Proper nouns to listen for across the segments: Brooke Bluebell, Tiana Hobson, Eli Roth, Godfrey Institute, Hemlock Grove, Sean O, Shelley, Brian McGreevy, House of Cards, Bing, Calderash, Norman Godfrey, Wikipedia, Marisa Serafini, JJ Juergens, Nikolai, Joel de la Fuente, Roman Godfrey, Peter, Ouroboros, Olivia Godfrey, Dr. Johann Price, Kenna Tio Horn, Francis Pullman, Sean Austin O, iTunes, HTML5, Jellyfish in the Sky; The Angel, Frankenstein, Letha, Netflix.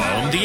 From the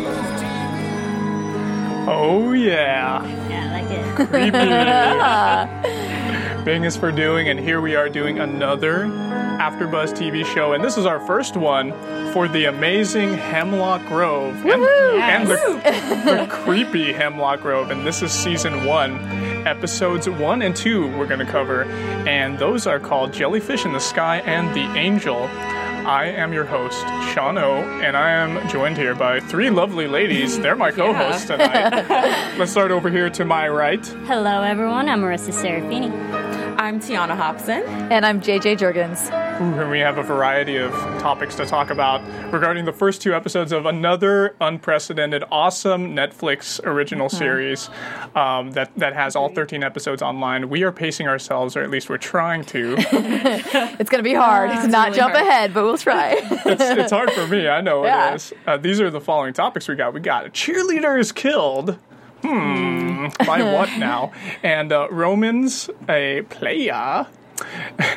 Oh, yeah. Yeah, I like it. Creepy. Bing is for doing, and here we are doing another AfterBuzz TV show, and this is our first one for the amazing Hemlock Grove. Woo-hoo! And, yes. and the creepy Hemlock Grove, and this is Season 1. Episodes 1 and 2 we're going to cover, and those are called Jellyfish in the Sky and The Angel. I am your host, Sean O, and I am joined here by three lovely ladies. They're my co-hosts tonight. Let's start over here to my right. Hello, everyone. I'm Marisa Serafini. I'm Tiana Hobson. And I'm JJ Juergens. And we have a variety of topics to talk about regarding the first two episodes of another unprecedented, awesome Netflix original series that has all 13 episodes online. We are pacing ourselves, or at least we're trying to. It's going to be hard. It's not really jump hard. Ahead, but we'll try. It's hard for me. I know it is. These are the following topics we got. We got a cheerleader is killed. By what now? And Roman's a playa.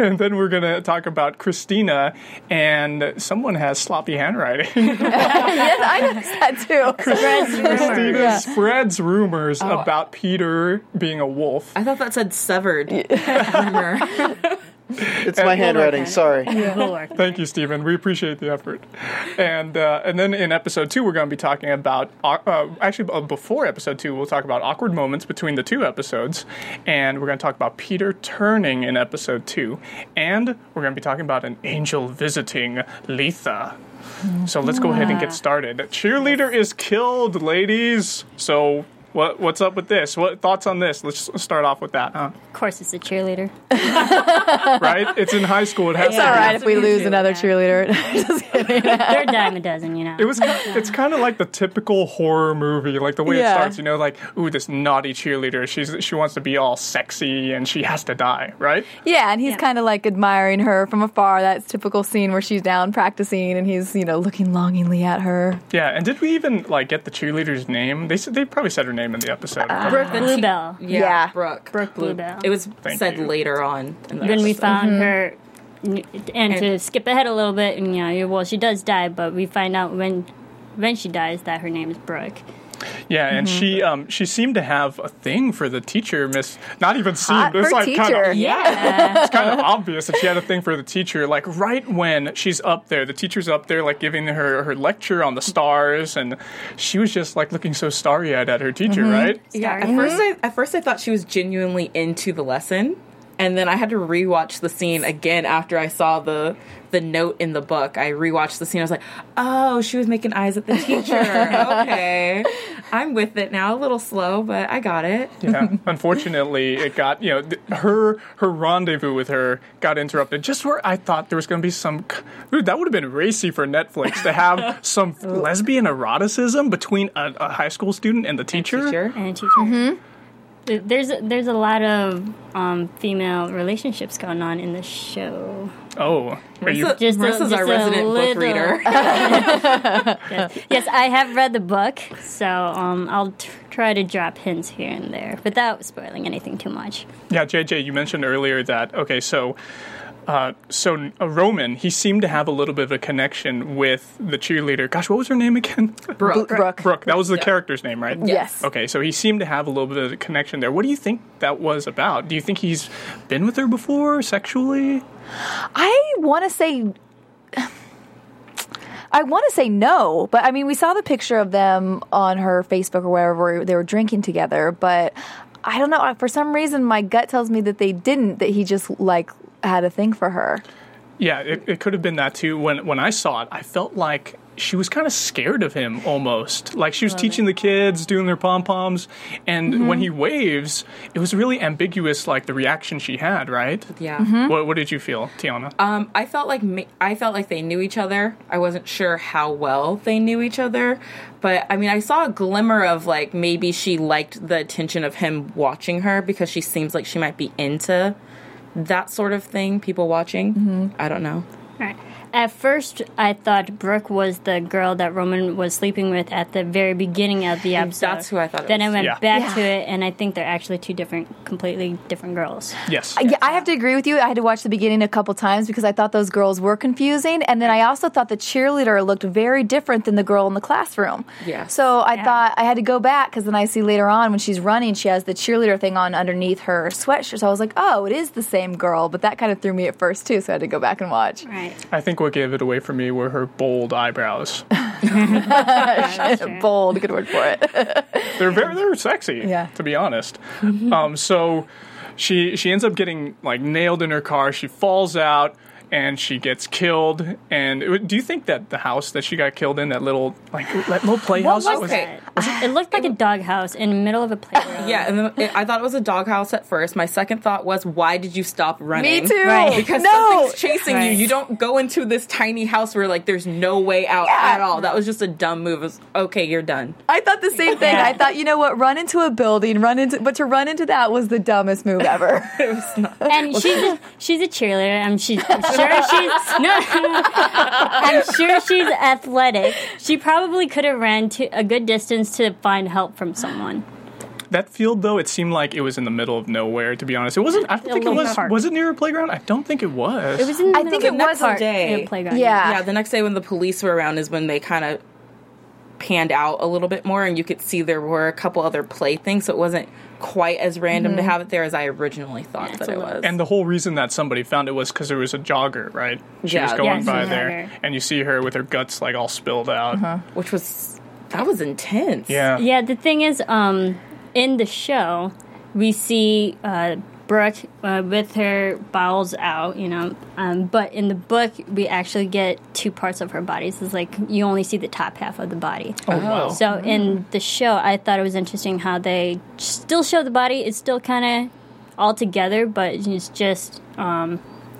And then we're going to talk about Christina, and someone has sloppy handwriting. Yes, I noticed that too. Christina spreads rumors about Peter being a wolf. I thought that said severed rumor. It's my handwriting, sorry. Yeah. Thank you, Stephen. We appreciate the effort. And then in episode 2, we're going to be talking about, before episode 2, we'll talk about awkward moments between the two episodes. And we're going to talk about Peter turning in episode 2. And we're going to be talking about an angel visiting Letha. So let's go ahead and get started. Cheerleader is killed, ladies. So... What's up with this? What thoughts on this? Let's start off with that. Of course, it's a cheerleader, right? It's in high school. It has to be. It's all right if we lose another cheerleader. Just kidding. They're a dime a dozen, you know. It's kind of like the typical horror movie, like the way it starts. You know, like ooh, this naughty cheerleader. She wants to be all sexy, and she has to die, right? Yeah, and he's kind of like admiring her from afar. That typical scene where she's down practicing, and he's looking longingly at her. Yeah, and did we even get the cheerleader's name? They probably said her name. In the episode, Brooke Bluebell. Yeah, Brooke Bluebell. It was said later on. Then we found her, and to skip ahead a little bit, and she does die, but we find out when she dies that her name is Brooke. Yeah, and she seemed to have a thing for the teacher, Miss. Not even seemed. It's like kind of it's kind of obvious that she had a thing for the teacher. Like right when she's up there, the teacher's up there, like giving her lecture on the stars, and she was just like looking so starry-eyed at her teacher, right? Yeah. At first I thought she was genuinely into the lesson, and then I had to rewatch the scene again after I saw the note in the book. I rewatched the scene. I was like, oh, she was making eyes at the teacher. Okay. I'm with it now. A little slow, but I got it. Yeah. Unfortunately, it got, her rendezvous with her got interrupted just where I thought there was going to be some, dude, that would have been racy for Netflix to have some lesbian eroticism between a high school student and the teacher. Mm-hmm. There's a lot of female relationships going on in the show. Oh, Marissa's our resident book reader. Yes, I have read the book, so I'll try to drop hints here and there without spoiling anything too much. Yeah, JJ, you mentioned earlier that, Roman, he seemed to have a little bit of a connection with the cheerleader. Gosh, what was her name again? Brooke. That was the character's name, right? Yes. Okay, so he seemed to have a little bit of a connection there. What do you think that was about? Do you think he's been with her before sexually? I want to say no, but I mean, we saw the picture of them on her Facebook or wherever they were drinking together, but I don't know. For some reason, my gut tells me that they didn't, that he just had a thing for her. Yeah, it could have been that too. When I saw it, I felt like she was kind of scared of him almost. Like she was teaching the kids, doing their pom-poms. And when he waves, it was really ambiguous, like the reaction she had, right? Yeah. Mm-hmm. What did you feel, Tiana? I felt like they knew each other. I wasn't sure how well they knew each other. But, I mean, I saw a glimmer of, like, maybe she liked the attention of him watching her because she seems like she might be into that sort of thing, people watching. Mm-hmm. I don't know. All right. At first, I thought Brooke was the girl that Roman was sleeping with at the very beginning of the episode. That's who I thought it was. Then I went back to it, and I think they're actually two completely different girls. Yes. I have to agree with you. I had to watch the beginning a couple times because I thought those girls were confusing, and then I also thought the cheerleader looked very different than the girl in the classroom. Yeah. So I thought I had to go back because then I see later on when she's running, she has the cheerleader thing on underneath her sweatshirt. So I was like, oh, it is the same girl, but that kind of threw me at first, too, so I had to go back and watch. Right. I think what gave it away for me were her bold eyebrows. Bold, good word for it. They're sexy, to be honest. So she ends up getting like nailed in her car. She falls out and she gets killed. And do you think that the house that she got killed in, that little playhouse, it looked like a doghouse in the middle of a playground? Yeah, and I thought it was a doghouse at first. My second thought was, why did you stop running? Me too. Right. Because something's chasing you. You don't go into this tiny house where like there's no way out at all. That was just a dumb move. It was, okay, you're done. I thought the same thing. I thought, you know what? Run into a building. But to run into that was the dumbest move ever. It was not. And she's a cheerleader. I'm sure she's athletic. She probably could have ran to a good distance to find help from someone. That field, though, it seemed like it was in the middle of nowhere, to be honest. It wasn't, I don't think it was. Park. Was it near a playground? I don't think it was. It was in the middle of the next day. Playground. Yeah. Yeah, the next day when the police were around is when they kind of panned out a little bit more, and you could see there were a couple other play things, so it wasn't quite as random to have it there as I originally thought that it was. And the whole reason that somebody found it was because there was a jogger, right? She was going by there, and you see her with her guts like all spilled out. Uh-huh. That was intense. Yeah. Yeah, the thing is, in the show, we see Brooke with her bowels out, you know, but in the book, we actually get two parts of her body. So it's like you only see the top half of the body. Oh, wow. So in the show, I thought it was interesting how they still show the body. It's still kind of all together, but it's just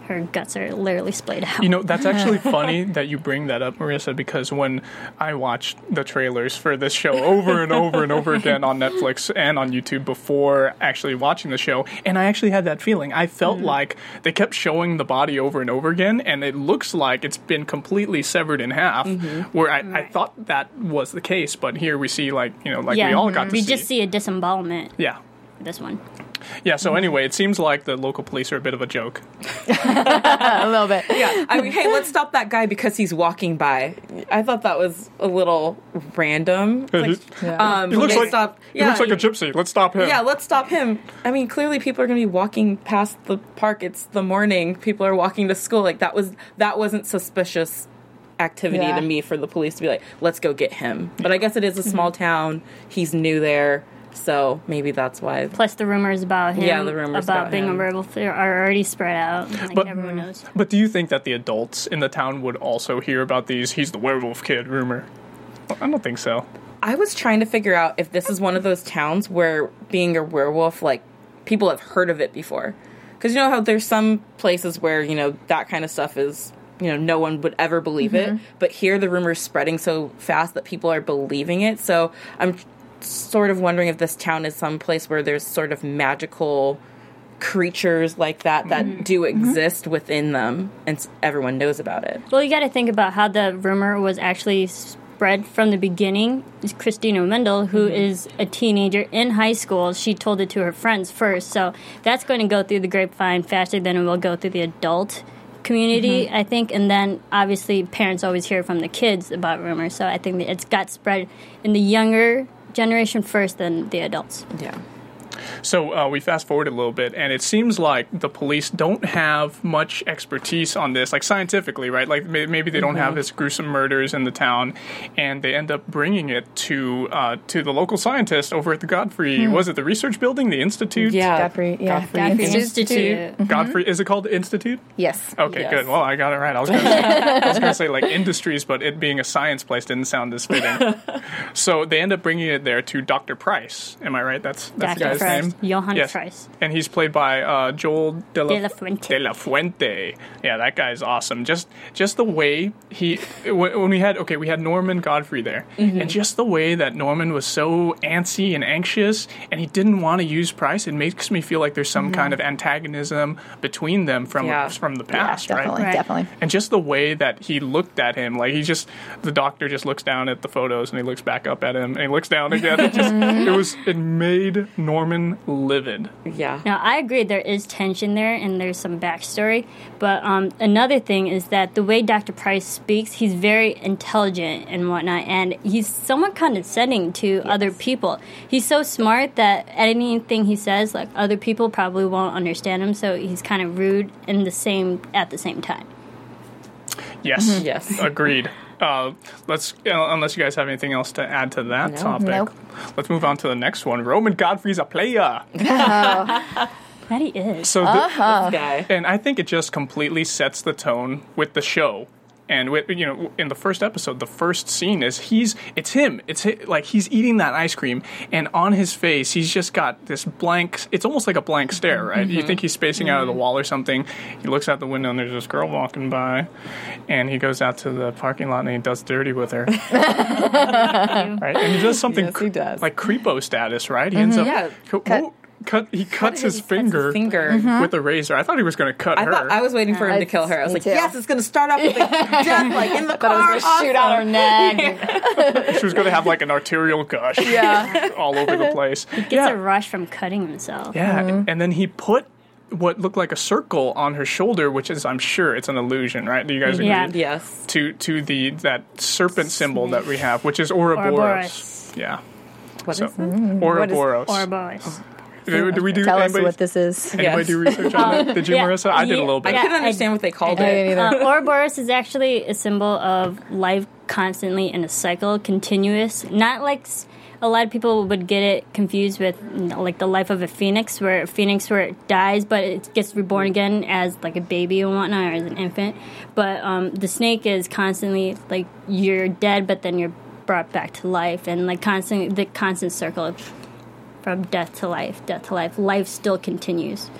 her guts are literally splayed out. You know, that's actually funny that you bring that up, Marisa, because when I watched the trailers for this show over and over and over again on Netflix and on YouTube before actually watching the show, and I actually had that feeling. I felt like they kept showing the body over and over again, and it looks like it's been completely severed in half, where I thought that was the case, but here we see, we all got to see. We just see a disembowelment. Yeah. This one. Yeah, so anyway, it seems like the local police are a bit of a joke. A little bit. Yeah. I mean, hey, let's stop that guy because he's walking by. I thought that was a little random. He looks like a gypsy. Let's stop him. Yeah, let's stop him. I mean, clearly people are going to be walking past the park. It's the morning. People are walking to school. Like, that wasn't suspicious activity to me for the police to be like, let's go get him. But I guess it is a small town. He's new there. So maybe that's why. Plus the rumors about him, about being a rebel are already spread out. But everyone knows. But do you think that the adults in the town would also hear about these "he's the werewolf kid" rumor? Well, I don't think so. I was trying to figure out if this is one of those towns where being a werewolf, like people have heard of it before, because you know how there's some places where that kind of stuff is. No one would ever believe it, but here the rumor's spreading so fast that people are believing it. So I'm sort of wondering if this town is some place where there's sort of magical creatures like that do exist within them, and everyone knows about it. Well, you got to think about how the rumor was actually spread from the beginning. Christina Mendel, who is a teenager in high school, she told it to her friends first, so that's going to go through the grapevine faster than it will go through the adult community, I think, and then obviously parents always hear from the kids about rumors, so I think that it's got spread in the younger generation first than the adults. Yeah. So we fast forward a little bit, and it seems like the police don't have much expertise on this, like scientifically, right? Like maybe they don't have this gruesome murders in the town, and they end up bringing it to the local scientist over at the Godfrey. Was it the research building, the Institute? Yeah, Godfrey. Yeah, Godfrey Institute. Godfrey. Is it called the Institute? Yes. Okay, yes. Good. Well, I got it right. I was going to say like industries, but it being a science place didn't sound as fitting. So they end up bringing it there to Dr. Price. Am I right? That's the guy's name. Johann Price. And he's played by Joel de la Fuente. Yeah, that guy's awesome. Just the way he when we had Norman Godfrey there, and just the way that Norman was so antsy and anxious, and he didn't want to use Price. It makes me feel like there's some kind of antagonism between them from the past, yeah, definitely, right? Definitely. And just the way that he looked at him, like the doctor just looks down at the photos and he looks back up at him and he looks down again. It made Norman livid. Yeah. Now, I agree there is tension there and there's some backstory, but another thing is that the way Dr. Price speaks, he's very intelligent and whatnot, and he's somewhat condescending to other people. He's so smart that anything he says, like, other people probably won't understand him, so he's kind of rude at the same time. Yes. Mm-hmm. Yes. Agreed. Unless you guys have anything else to add to that topic. Nope. Let's move on to the next one. Roman Godfrey's a player. Oh. That he is. So this guy. And I think it just completely sets the tone with the show. And with, in the first episode, the first scene is it's him, he's eating that ice cream, and on his face he's just got this blank. It's almost like a blank stare, right? You think he's spacing out of the wall or something. He looks out the window and there's this girl walking by, and he goes out to the parking lot and he does dirty with her, right? And he does something like creepo status, right? He ends up He cuts his finger with a razor. I thought he was going to cut her. I was waiting for him to kill her. I was like, yes, it's going to start off with death, like in the car. I was going to shoot out her neck. Yeah. She was going to have like an arterial gush all over the place. He gets a rush from cutting himself. Yeah, and then he put what looked like a circle on her shoulder, which is, I'm sure, it's an illusion, right? Do you guys agree? Yeah. Yes. To that serpent symbol that we have, which is Ouroboros. Yeah. What is it? Ouroboros. Ouroboros. Tell us what this is. Anybody do research on that? Did you, Marissa? I did a little bit. I couldn't understand what they called it. Ouroboros is actually a symbol of life constantly in a cycle, continuous. Not like a lot of people would get it confused with like the life of a phoenix, where it dies but it gets reborn again as like a baby and whatnot, or as an infant. But the snake is constantly like you're dead, but then you're brought back to life, and like the constant circle of from death to life. Life still continues.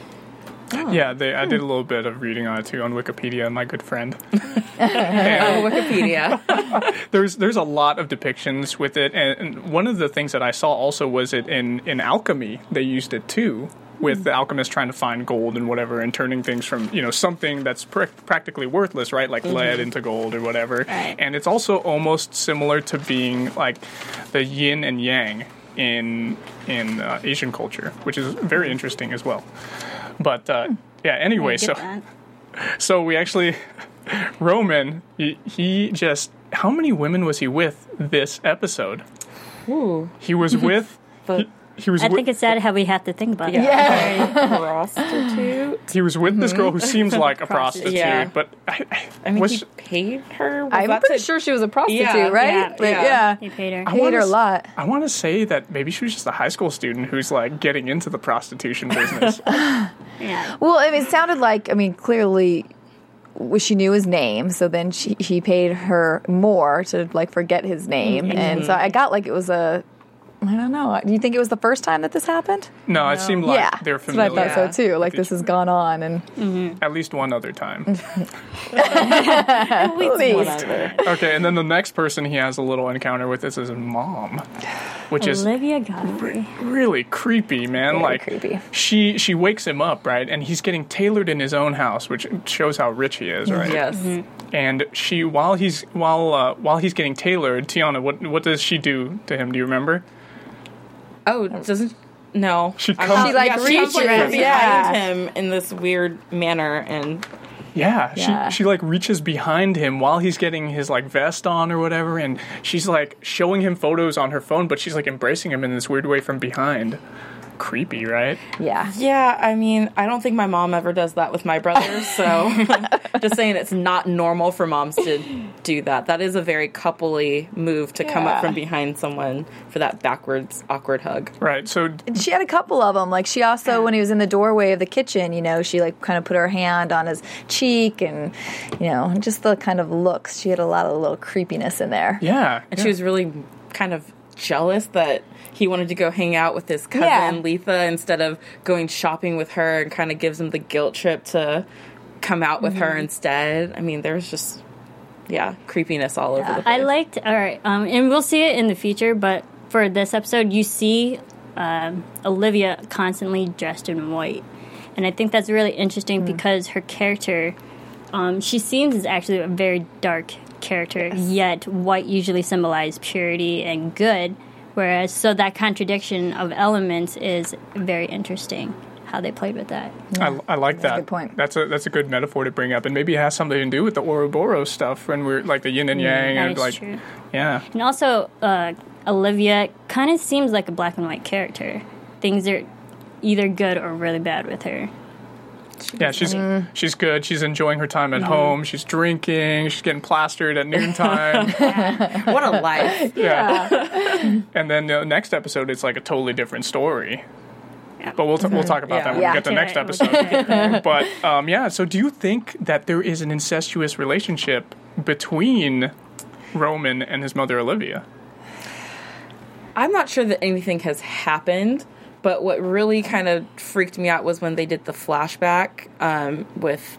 Oh. Yeah, I did a little bit of reading on it, too, on Wikipedia, my good friend. Wikipedia. There's a lot of depictions with it, and one of the things that I saw also was it in alchemy, they used it, too, with the alchemist trying to find gold and whatever, and turning things from, something that's practically worthless, right? Like lead into gold or whatever. Right. And it's also almost similar to being, like, the yin and yang in Asian culture, which is very interesting as well. But anyway, so we actually Roman, he just, how many women was he with this episode? Ooh. He was with I think it's sad how we have to think about it. Yeah. Prostitute. He was with this girl who seems like a prostitute, but I mean, he paid her. I'm pretty sure she was a prostitute, right? Yeah. But, he paid her. I paid her a lot. I want to say that maybe she was just a high school student who's like getting into the prostitution business. Well, it sounded like, clearly she knew his name, so then he paid her more to like forget his name, and so I got like it was I don't know. Do you think it was the first time that this happened? No, it seemed like they're familiar. That's what I thought so, too. Like, this has gone on. And at least one other time. At least. Okay, and then the next person he has a little encounter with is his mom, which is Olivia Godfrey. Really creepy, man. Really creepy. She wakes him up, right? And he's getting tailored in his own house, which shows how rich he is, right? Yes. And she, while he's getting tailored, Tiana, what does she do to him? Do you remember? Oh, doesn't no. She comes, reaches behind him in this weird manner, and she like reaches behind him while he's getting his like vest on or whatever, and she's like showing him photos on her phone, but she's like embracing him in this weird way from behind. creepy, right? Yeah. Yeah, I mean, I don't think my mom ever does that with my brothers, so just saying it's not normal for moms to do that. That is a very couple-y move to come up from behind someone for that backwards, awkward hug. Right, so... And she had a couple of them. Like, she also, when he was in the doorway of the kitchen, you know, she, like, kind of put her hand on his cheek and, you know, just the kind of looks. She had a lot of little creepiness in there. Yeah. And she was really kind of jealous that he wanted to go hang out with his cousin, Letha, instead of going shopping with her, and kind of gives him the guilt trip to come out with her instead. I mean, there's just, creepiness all over the place. And we'll see it in the future, but for this episode, you see Olivia constantly dressed in white. And I think that's really interesting because her character, she seems is actually a very dark character, yet white usually symbolized purity and good, whereas so that contradiction of elements is very interesting how they played with that. I like that. That's a good point. That's a good metaphor to bring up, and maybe it has something to do with the Ouroboros stuff when we're like the yin and yang, and like true. And also Olivia kind of seems like a black and white character. Things are either good or really bad with her. She's good. She's enjoying her time at home. She's drinking. She's getting plastered at noontime. What a life. And then the next episode, it's like a totally different story. Yeah. But we'll talk about that when we get to the next episode. But, so do you think that there is an incestuous relationship between Roman and his mother, Olivia? I'm not sure that anything has happened. But what really kind of freaked me out was when they did the flashback with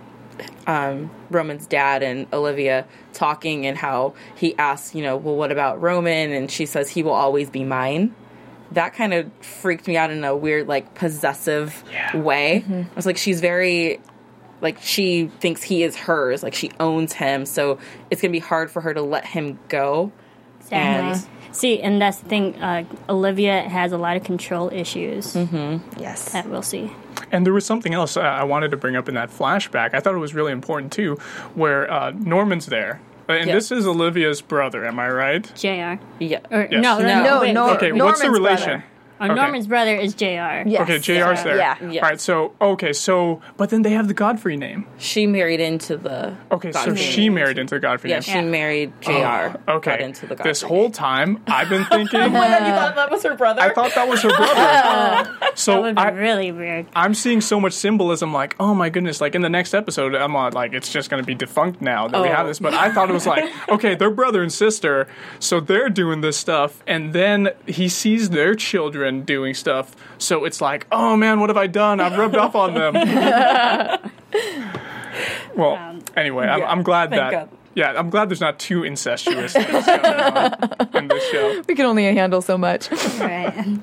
Roman's dad and Olivia talking, and how he asks, you know, well, what about Roman? And she says, he will always be mine. That kind of freaked me out in a weird, like, possessive way. Mm-hmm. I was like, she's very, like, she thinks he is hers. Like, she owns him. So it's going to be hard for her to let him go. Exactly. And that's the thing. Olivia has a lot of control issues. Mm-hmm. Yes. That we'll see. And there was something else I wanted to bring up in that flashback. I thought it was really important, too, where Norman's there. And this is Olivia's brother, am I right? J.R. Yeah. Norman's what's the relation? Brother. Norman's brother is J.R. Yes. Okay, J.R.'s there. Yeah. All right, so, but then they have the Godfrey name. She married into the Godfrey name. She married into the Godfrey name. Yeah, she married J.R. Got into the Godfrey. This whole time, I've been thinking... Oh my God, you thought that was her brother? I thought that was her brother. So that would be really weird. I'm seeing so much symbolism, like, oh my goodness, like in the next episode, I'm like, it's just going to be defunct now that we have this. But I thought it was like, okay, they're brother and sister, so they're doing this stuff, and then he sees their children doing stuff, so it's like, oh man, what have I done? I've rubbed off on them. Well, anyway, I'm glad that I'm glad there's not too incestuous things going on in this show. We can only handle so much. Right.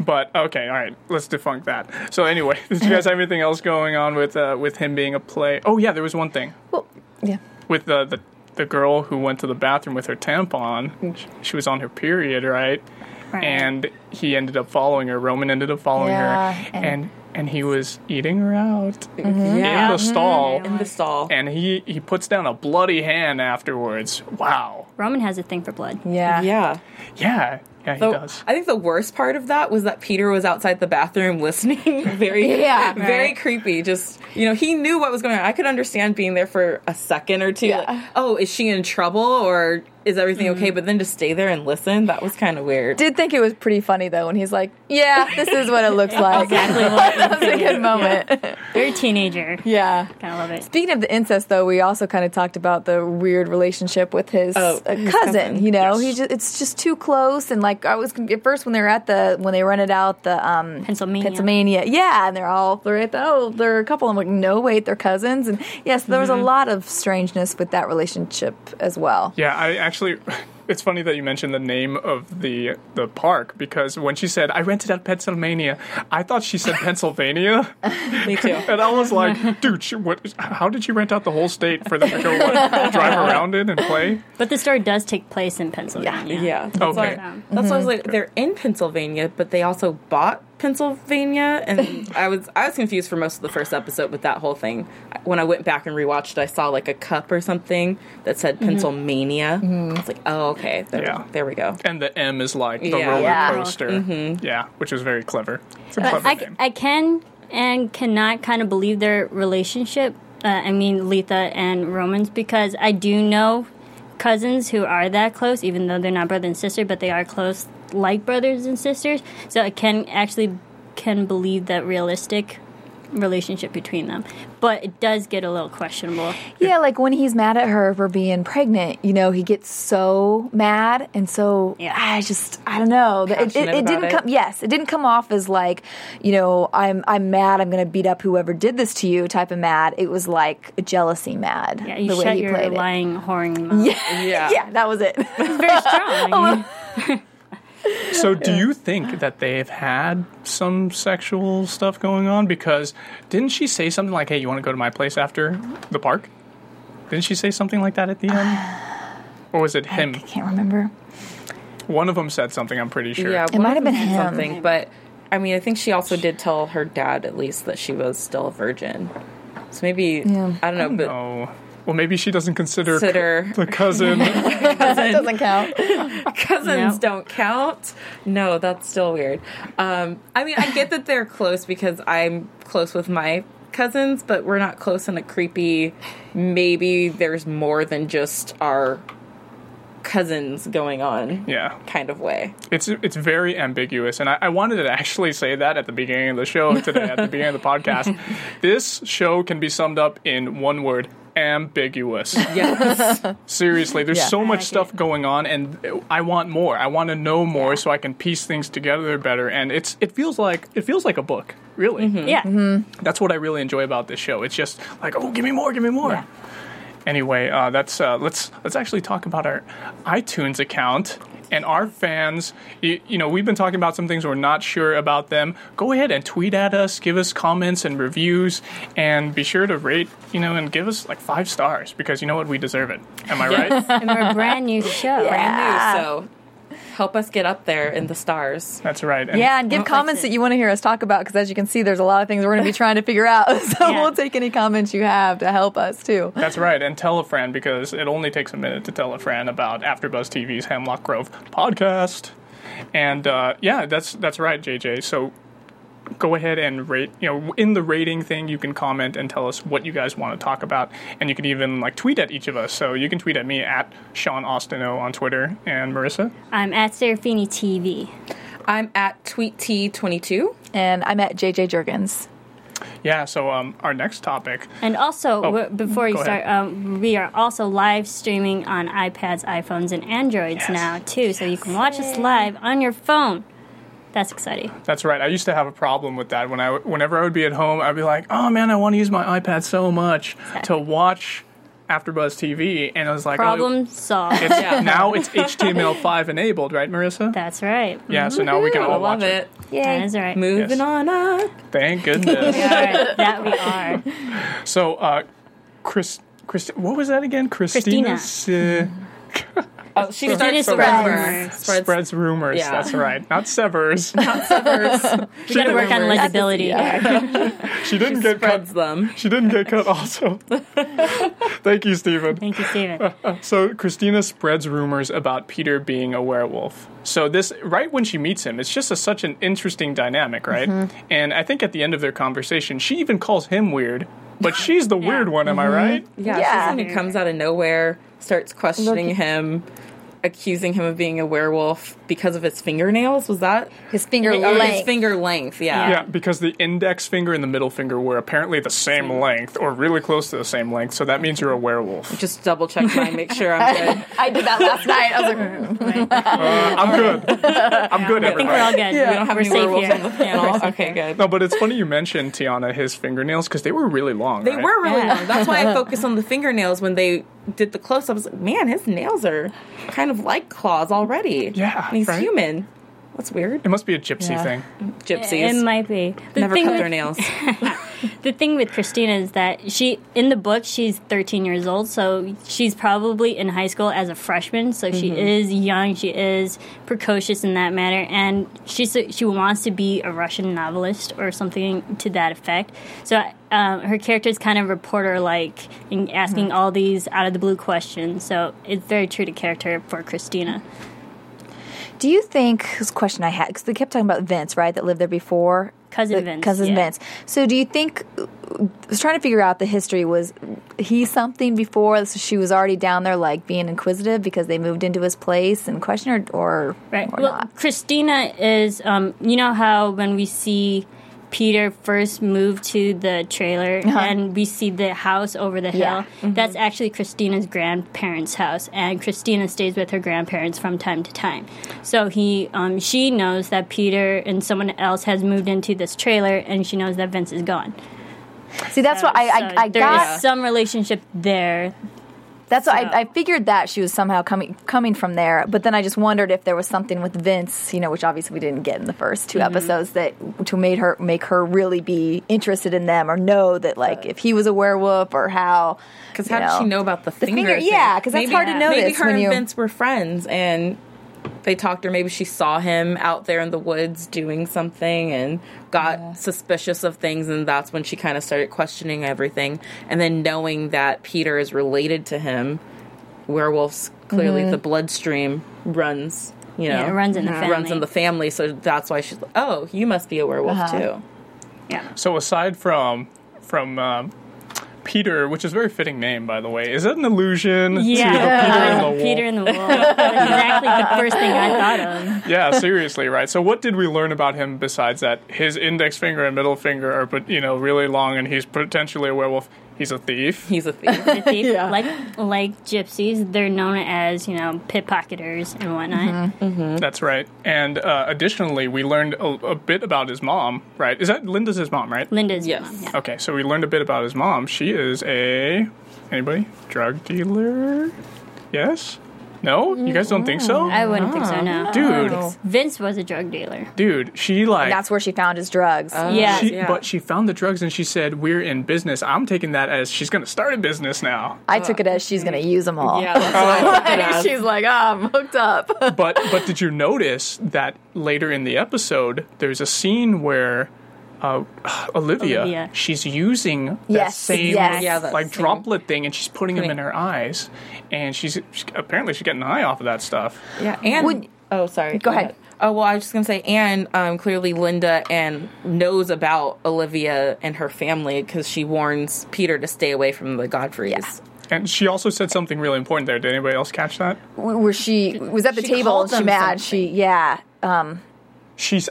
But all right, let's debunk that. So anyway, did you guys have anything else going on with him being a play? Oh yeah, there was one thing. Well, yeah, with the girl who went to the bathroom with her tampon, she was on her period, right? Right. And he ended up following her. Roman ended up following her. And he was eating her out in the stall. In the stall. And he puts down a bloody hand afterwards. Wow. Roman has a thing for blood. Yeah. Yeah. Yeah. Yeah, he does. I think the worst part of that was that Peter was outside the bathroom listening. Very creepy. Just, you know, he knew what was going on. I could understand being there for a second or two. Yeah. Like, oh, is she in trouble or is everything okay? But then to stay there and listen, that was kind of weird. Did think it was pretty funny, though, when he's like, yeah, this is what it looks like. Exactly. That was a good moment. Yeah. Very teenager. Yeah. Kind of love it. Speaking of the incest, though, we also kind of talked about the weird relationship with his cousin. You know, it's just too close, and like, I was at first when they were when they rented out the Pennsylvania. Yeah, and they're a couple. I'm like, no, wait, they're cousins. And yes, there was a lot of strangeness with that relationship as well. Yeah, I actually, it's funny that you mentioned the name of the park, because when she said, I rented out Pennsylvania, I thought she said Pennsylvania. Me too. And I was like, dude, how did you rent out the whole state for them to go drive around in and play? But the story does take place in Pennsylvania. Yeah. That's why I was like, they're in Pennsylvania, but they also bought Pennsylvania, and I was confused for most of the first episode with that whole thing. When I went back and rewatched it, I saw like a cup or something that said Pennsylvania. Mm-hmm. I was like, oh, okay, there we go. And the M is like the roller coaster, which is very clever. It's a clever name. I can and cannot kind of believe their relationship. I mean, Letha and Roman's, because I do know cousins who are that close, even though they're not brother and sister, but they are close like brothers and sisters, so I can believe that realistic relationship between them. But it does get a little questionable. Yeah, like when he's mad at her for being pregnant, you know, he gets so mad and so, I don't know. It didn't come off as like, you know, I'm mad, I'm going to beat up whoever did this to you type of mad. It was like a jealousy mad. Yeah, you shut your lying, whoring mouth. Yeah, that was it. It was very strong. So do you think that they've had some sexual stuff going on? Because didn't she say something like, hey, you want to go to my place after the park? Didn't she say something like that at the end? Or was it him? I can't remember. One of them said something, I'm pretty sure. Yeah, it might have been him. Something, but, I mean, I think she also did tell her dad, at least, that she was still a virgin. So maybe, I don't know. Well, maybe she doesn't consider the cousin. That doesn't count. Cousins don't count. No, that's still weird. I mean, I get that they're close because I'm close with my cousins, but we're not close in a creepy, maybe there's more than just our cousins going on kind of way. It's very ambiguous, and I wanted to actually say that at the beginning of the show today, at the beginning of the podcast. This show can be summed up in one word: ambiguous. Yes. Seriously, there's so much stuff going on, and I want more. I want to know more so I can piece things together better, and it feels like a book, really. Mm-hmm. Yeah. Mm-hmm. That's what I really enjoy about this show. It's just like, oh, give me more. Yeah. Anyway, that's let's actually talk about our iTunes account and our fans. You know, we've been talking about some things we're not sure about them. Go ahead and tweet at us, give us comments and reviews, and be sure to rate, you know, and give us like 5 stars because you know what, we deserve it. Am I right? And we're a brand new show, so help us get up there in the stars. That's right. And and give comments that you want to hear us talk about, because as you can see, there's a lot of things we're going to be trying to figure out. So we'll take any comments you have to help us, too. That's right. And tell a friend, because it only takes a minute to tell a friend about AfterBuzz TV's Hemlock Grove podcast. And, that's right, JJ. So go ahead and rate, you know, in the rating thing, you can comment and tell us what you guys want to talk about. And you can even like tweet at each of us. So you can tweet at me at Sean Austin O on Twitter. And Marissa? I'm at Serafini TV. I'm at TweetT22. And I'm at JJ Juergens. Yeah, so our next topic. And also, before you start, we are also live streaming on iPads, iPhones, and Androids now, too. So you can watch us live on your phone. That's exciting. That's right. I used to have a problem with that. Whenever I would be at home, I'd be like, oh, man, I want to use my iPad so much to watch AfterBuzz TV. And I was like... Problem solved. Now it's HTML5 enabled, right, Marissa? That's right. Yeah, so now we can all watch it. Yay. That is right. Moving on up. Thank goodness. That we are. So, what was that again? Christina. Oh, she starts spreads rumors. Yeah. That's right. Not severs. She got to work on legibility. Yeah. She didn't get cut also. Thank you, Stephen. So Christina spreads rumors about Peter being a werewolf. So this, right when she meets him, it's just such an interesting dynamic, right? Mm-hmm. And I think at the end of their conversation, she even calls him weird. But she's the weird one, am I right? Yeah, she's the one who comes out of nowhere, starts questioning him, accusing him of being a werewolf because of his fingernails. Was that? His finger length. His finger length, Yeah, because the index finger and the middle finger were apparently the same length, or really close to the same length, so that means you're a werewolf. Just double check mine, make sure I'm good. I did that last night. I was like, I'm good, everybody. I think we're all good. Yeah. We don't have any werewolves on the panel. Okay, good. No, but it's funny you mentioned, Tiana, his fingernails, because they were really long, They were really long. That's why I focused on the fingernails when they did the close-ups. Like, man, his nails are kind of like claws already. Yeah, and he's human. That's weird. It must be a gypsy thing. Gypsies. It might be. Never cut their nails. the thing with Christina is that she, in the book, she's 13 years old, so she's probably in high school as a freshman, so she is young, she is precocious in that matter, and she wants to be a Russian novelist or something to that effect. So her character is kind of reporter-like and asking all these out-of-the-blue questions, so it's very true to character for Christina. Do you think, this question I had, because they kept talking about Vince, right, that lived there before? Cousin Vince. So do you think, I was trying to figure out the history, was he something before, so she was already down there, like, being inquisitive because they moved into his place and questioned her, or not? Christina is, you know how when we see Peter first moved to the trailer and we see the house over the hill. Yeah. Mm-hmm. That's actually Christina's grandparents' house, and Christina stays with her grandparents from time to time. So she knows that Peter and someone else has moved into this trailer, and she knows that Vince is gone. See, that's what I got. There is some relationship there. That's so. I figured that she was somehow coming from there, but then I just wondered if there was something with Vince, you know, which obviously we didn't get in the first two episodes, that to make her really be interested in them or know that, like, if he was a werewolf or how. Because how did she know about the finger thing? Yeah, because that's hard to notice. Maybe her and Vince were friends and they talked, or maybe she saw him out there in the woods doing something and got suspicious of things, and that's when she kind of started questioning everything. And then knowing that Peter is related to him, werewolves, clearly the bloodstream runs, it runs in the family. So that's why she's like, oh, you must be a werewolf too. Yeah. So aside from Peter, which is a very fitting name, by the way. Is that an allusion to the Peter in the Wolf? That's exactly the first thing I thought of. Yeah, seriously, right? So what did we learn about him besides that his index finger and middle finger are, really long, and he's potentially a werewolf? He's a thief. Yeah. Like gypsies, they're known as, pickpocketers and whatnot. Mm-hmm. Mm-hmm. That's right. And additionally, we learned a bit about his mom, right? Is that Linda's his mom, right? Linda's mom, yeah. Okay, so we learned a bit about his mom. She is anybody? Drug dealer? Yes? No? You guys don't think so? I wouldn't think so, no. Dude. Vince was a drug dealer. Dude, she and that's where she found his drugs. But she found the drugs and she said, we're in business. I'm taking that as she's going to start a business now. I took it as she's going to use them all. Yeah, that's what I took it as. She's like, I'm hooked up. But did you notice that later in the episode, there's a scene where Olivia, she's using that same droplet thing, and she's putting them in her eyes, and she's apparently she's getting high off of that stuff. Yeah, and go ahead. Oh, well, I was just gonna say, and clearly Linda knows about Olivia and her family because she warns Peter to stay away from the Godfreys. Yeah. And she also said something really important there. Did anybody else catch that? Where she was at the table, she mad, something.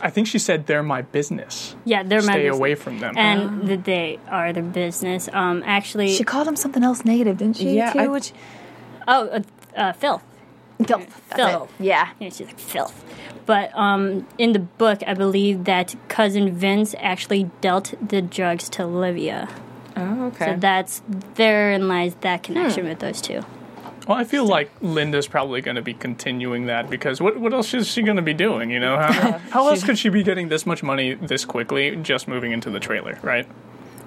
I think she said, they're my business. Yeah, they're my business. Stay away from them. And that they are their business. Actually, she called them something else negative, didn't she? Yeah. Filth. Filth. Yeah, she's like, filth. But in the book, I believe that Cousin Vince actually dealt the drugs to Olivia. Oh, okay. So therein lies that connection with those two. Well, I feel like Linda's probably going to be continuing that because what else is she going to be doing, How else could she be getting this much money this quickly just moving into the trailer, right?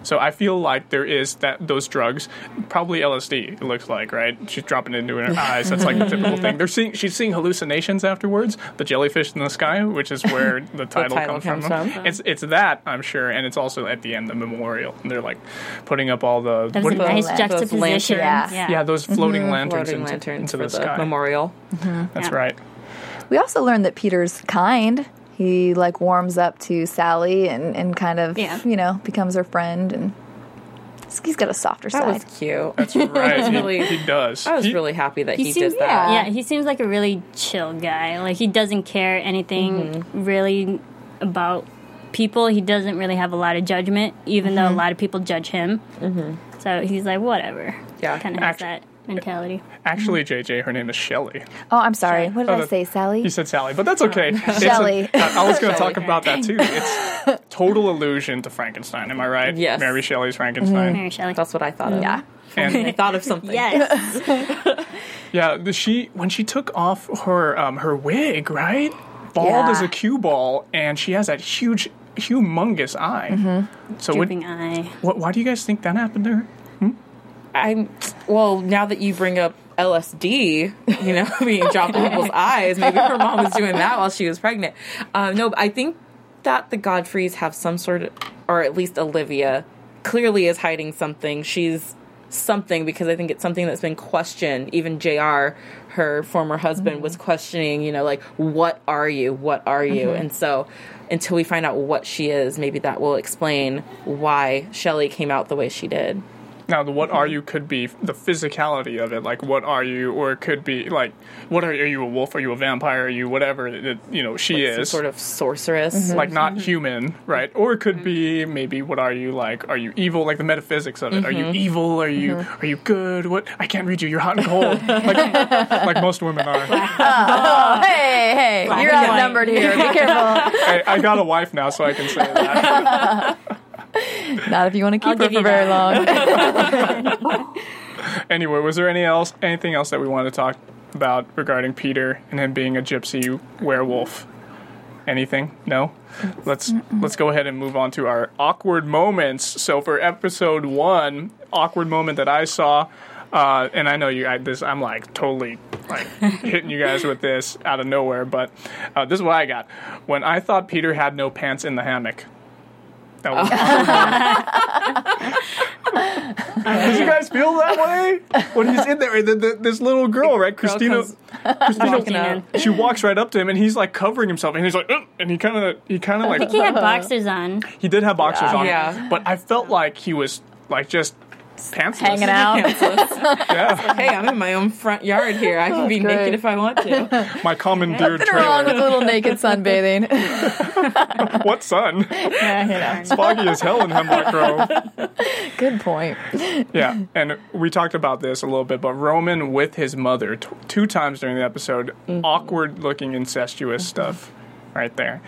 So I feel like there is those drugs, probably LSD, it looks like, right? She's dropping it into her eyes. That's like the typical thing. She's seeing hallucinations afterwards, the jellyfish in the sky, which is where the title comes from. It's that, I'm sure, and it's also at the end, the memorial. And they're like putting up all the... That was a nice juxtaposition. Yeah, those floating lanterns into the sky. Memorial. Mm-hmm. That's right. We also learned that Peter's kind. He, warms up to Sally and kind of, becomes her friend. And he's got a softer side. That was cute. That's right. He does. I was really happy that he did that. Yeah, he seems like a really chill guy. Like, he doesn't care anything really about people. He doesn't really have a lot of judgment, even though a lot of people judge him. Mm-hmm. So he's like, whatever. Yeah. Kind of has that mentality. Actually, JJ, her name is Shelley. Oh, I'm sorry. What did I say, Sally? You said Sally, but that's okay. Shelley. I was going to talk about that, too. It's total allusion to Frankenstein. Am I right? Yes. Mary Shelley's Frankenstein. Mm-hmm. Mary Shelley. That's what I thought of. Yeah. And I thought of something. Yes. When she took off her wig, right? Bald as a cue ball, and she has that huge... humongous eye. Mm-hmm. So drooping eye. Why do you guys think that happened to her? Well, now that you bring up LSD, you know, being dropped in people's eyes, maybe her mom was doing that while she was pregnant. No, but I think that the Godfreys have some sort of, or at least Olivia clearly is hiding something. She's something, because I think it's something that's been questioned. Even JR, her former husband, was questioning, you know, like, what are you? What are you? Mm-hmm. And so until we find out what she is, maybe that will explain why Shelley came out the way she did. Now, the what are you could be the physicality of it. Like, what are you? Or it could be, like, what are you? Are you a wolf? Are you a vampire? Are you whatever, you know, she is. Some sort of sorceress. Mm-hmm. Like, not human, right? Or it could be, maybe, what are you, like, are you evil? Like, the metaphysics of it. Are you evil? Are you are you good? What? I can't read you. You're hot and cold. like most women are. Oh, hey. Black, you're outnumbered here. Be careful. I got a wife now, so I can say that. Not if you want to keep her for very long. Anyway, was there anything else that we wanted to talk about regarding Peter and him being a gypsy werewolf? Anything? No? Let's go ahead and move on to our awkward moments. So for episode 1, awkward moment that I saw, and I know I'm like totally like hitting you guys with this out of nowhere, but this is what I got. When I thought Peter had no pants in the hammock. That was awkward. Did you guys feel that way? When he's in there, this little girl, right? Christina, she walks right up to him, and he's like covering himself, and he's like, and he kind of like. I think he had boxers on. He did have boxers on, yeah. But I felt like he was like just pantsless, hanging out. Yeah. Like, hey, I'm in my own front yard here. I can be naked if I want to. My commandeered trailer. Nothing wrong with a little naked sunbathing. What sun? Yeah, it's foggy as hell in Hemlock Grove. Good point. Yeah, and we talked about this a little bit, but Roman with his mother two times during the episode, awkward-looking, incestuous stuff right there.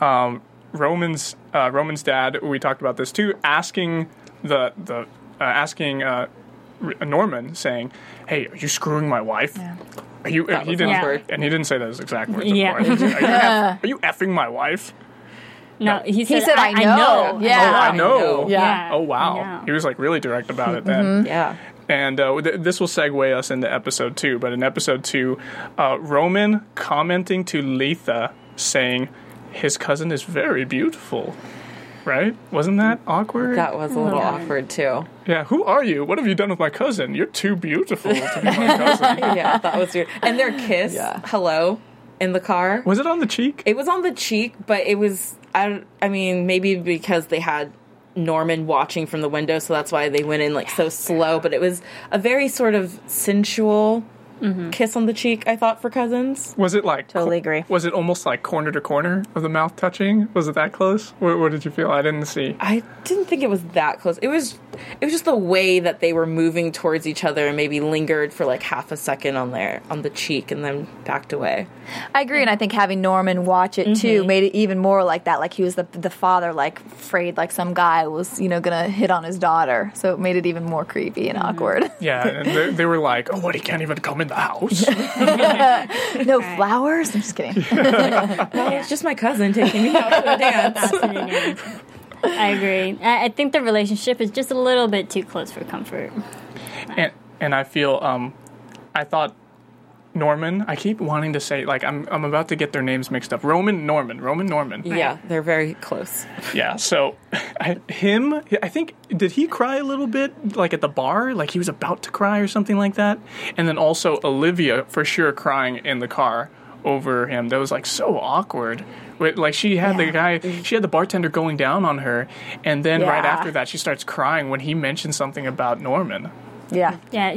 Roman's dad, we talked about this too, asking Norman, saying, "Hey, are you screwing my wife?" Yeah. Are you? And he didn't say those exact words. Yeah. Are you effing my wife? No, he said, "I know." Yeah. Oh, I know. Yeah. Oh, wow. He was like really direct about it then. Yeah. And this will segue us into episode 2. But in episode 2, Roman commenting to Letha, saying, "His cousin is very beautiful." Right? Wasn't that awkward? That was a little awkward, too. Yeah. Who are you? What have you done with my cousin? You're too beautiful to be my cousin. Yeah, that was weird. And their kiss, hello, in the car. Was it on the cheek? It was on the cheek, but it was, I mean, maybe because they had Norman watching from the window, so that's why they went in, like, so slow. But it was a very sort of sensual kiss on the cheek, I thought, for cousins. Was it like... Totally agree. Was it almost like corner to corner of the mouth touching? Was it that close? What did you feel? I didn't see. I didn't think it was that close. It was just the way that they were moving towards each other and maybe lingered for like half a second on the cheek and then backed away. I agree, and I think having Norman watch it, too, made it even more like that. Like he was the father, like afraid like some guy was, you know, going to hit on his daughter. So it made it even more creepy and awkward. Yeah, and they were like, oh, what, he can't even come in the house. No flowers? I'm just kidding. Well, it's just my cousin taking me out to a dance. I agree. I think the relationship is just a little bit too close for comfort. And I feel, I thought Norman, I keep wanting to say, like, I'm about to get their names mixed up. Roman, Norman. Yeah, they're very close. Yeah, so I think, did he cry a little bit, like, at the bar? Like, he was about to cry or something like that? And then also Olivia, for sure, crying in the car over him. That was, like, so awkward. Like, she had the bartender going down on her, and then right after that, she starts crying when he mentions something about Norman. Yeah. Yeah,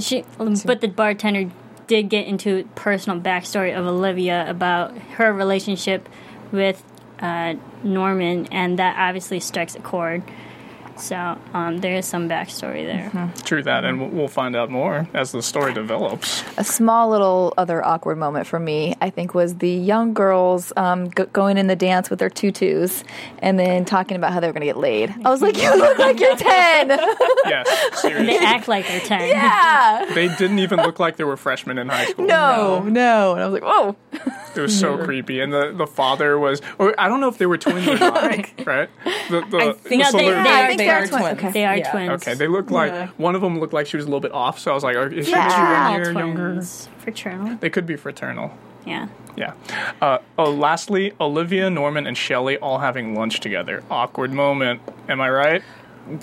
but the bartender did get into personal backstory of Olivia about her relationship with Norman, and that obviously strikes a chord. So there is some backstory there. Mm-hmm. True that, and we'll find out more as the story develops. A small little other awkward moment for me, I think, was the young girls going in the dance with their tutus and then talking about how they were going to get laid. I was like, you look like you're 10! Yes, seriously. They act like they're 10. Yeah! They didn't even look like they were freshmen in high school. No. And I was like, whoa! It was so creepy. And the father was, I don't know if they were twins or not, right? I think they are twins. Okay. They are twins. Okay, they look like, one of them looked like she was a little bit off, so I was like, is she 2 years younger? Fraternal. They could be fraternal. Yeah. Lastly, Olivia, Norman, and Shelley all having lunch together. Awkward moment. Am I right?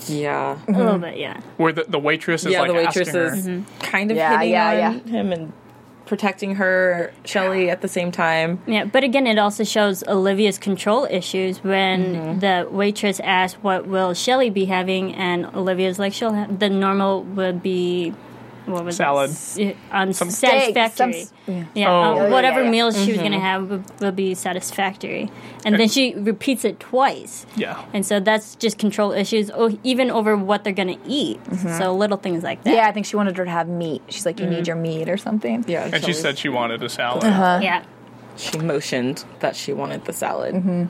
Yeah. Mm-hmm. A little bit, yeah. Where the waitress is asking her. Mm-hmm. Kind of hitting on him and protecting her, Shelley, at the same time. Yeah, but again, it also shows Olivia's control issues when the waitress asks, what will Shelley be having? And Olivia's like, she'll have the normal would be... What was salad. Satisfactory. Whatever meal she was going to have would be satisfactory. And then she repeats it twice. Yeah. And so that's just control issues, even over what they're going to eat. Mm-hmm. So little things like that. Yeah, I think she wanted her to have meat. She's like, you need your meat or something. Yeah. And she said she wanted a salad. Uh-huh. Yeah. She motioned that she wanted the salad. Mm-hmm.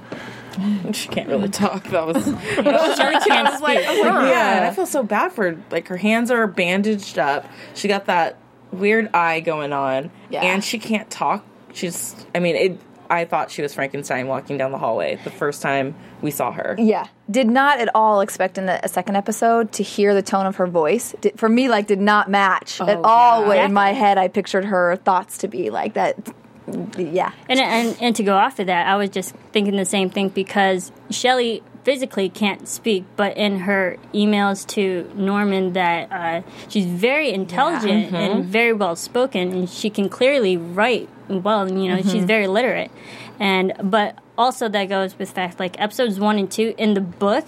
She can't really talk. I was like, and I feel so bad for her. Like, her hands are bandaged up. She got that weird eye going on, and she can't talk. I thought she was Frankenstein walking down the hallway the first time we saw her. Yeah. Did not at all expect in a second episode to hear the tone of her voice. Did not match at all what in my head I pictured her thoughts to be like that. Yeah. And to go off of that, I was just thinking the same thing because Shelley physically can't speak, but in her emails to Norman that she's very intelligent and very well-spoken, and she can clearly write well, and, she's very literate. But also that goes with fact, like, episodes 1 and 2 in the book,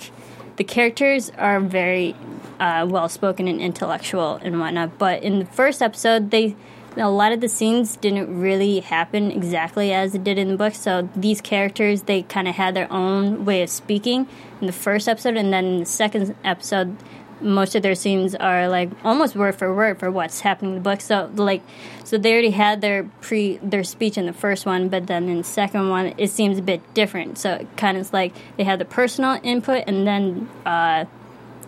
the characters are very well-spoken and intellectual and whatnot, but in the first episode, a lot of the scenes didn't really happen exactly as it did in the book, so these characters, they kind of had their own way of speaking in the first episode, and then in the second episode, most of their scenes are, like, almost word for what's happening in the book, so they already had their speech in the first one, but then in the second one, it seems a bit different, so it kind of like they had the personal input, and then